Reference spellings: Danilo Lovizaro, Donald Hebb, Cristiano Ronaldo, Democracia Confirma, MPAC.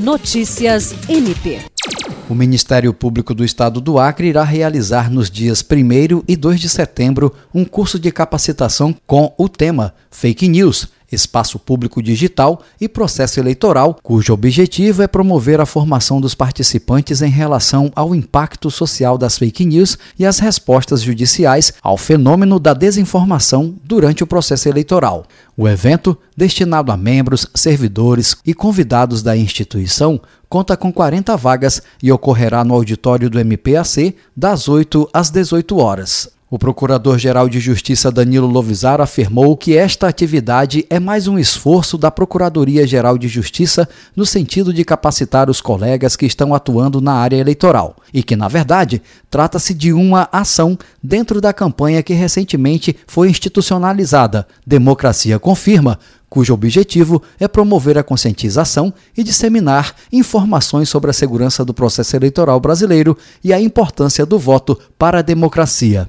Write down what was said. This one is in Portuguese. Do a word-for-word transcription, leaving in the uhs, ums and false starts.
Notícias M P. O Ministério Público do Estado do Acre irá realizar nos dias primeiro e dois de setembro um curso de capacitação com o tema Fake News, Espaço Público Digital e Processo Eleitoral, cujo objetivo é promover a formação dos participantes em relação ao impacto social das fake news e as respostas judiciais ao fenômeno da desinformação durante o processo eleitoral. O evento, destinado a membros, servidores e convidados da instituição, conta com quarenta vagas e ocorrerá no auditório do M P A C das oito às dezoito horas. O Procurador-Geral de Justiça Danilo Lovizaro afirmou que esta atividade é mais um esforço da Procuradoria-Geral de Justiça no sentido de capacitar os colegas que estão atuando na área eleitoral e que, na verdade, trata-se de uma ação dentro da campanha que recentemente foi institucionalizada, Democracia Confirma, cujo objetivo é promover a conscientização e disseminar informações sobre a segurança do processo eleitoral brasileiro e a importância do voto para a democracia.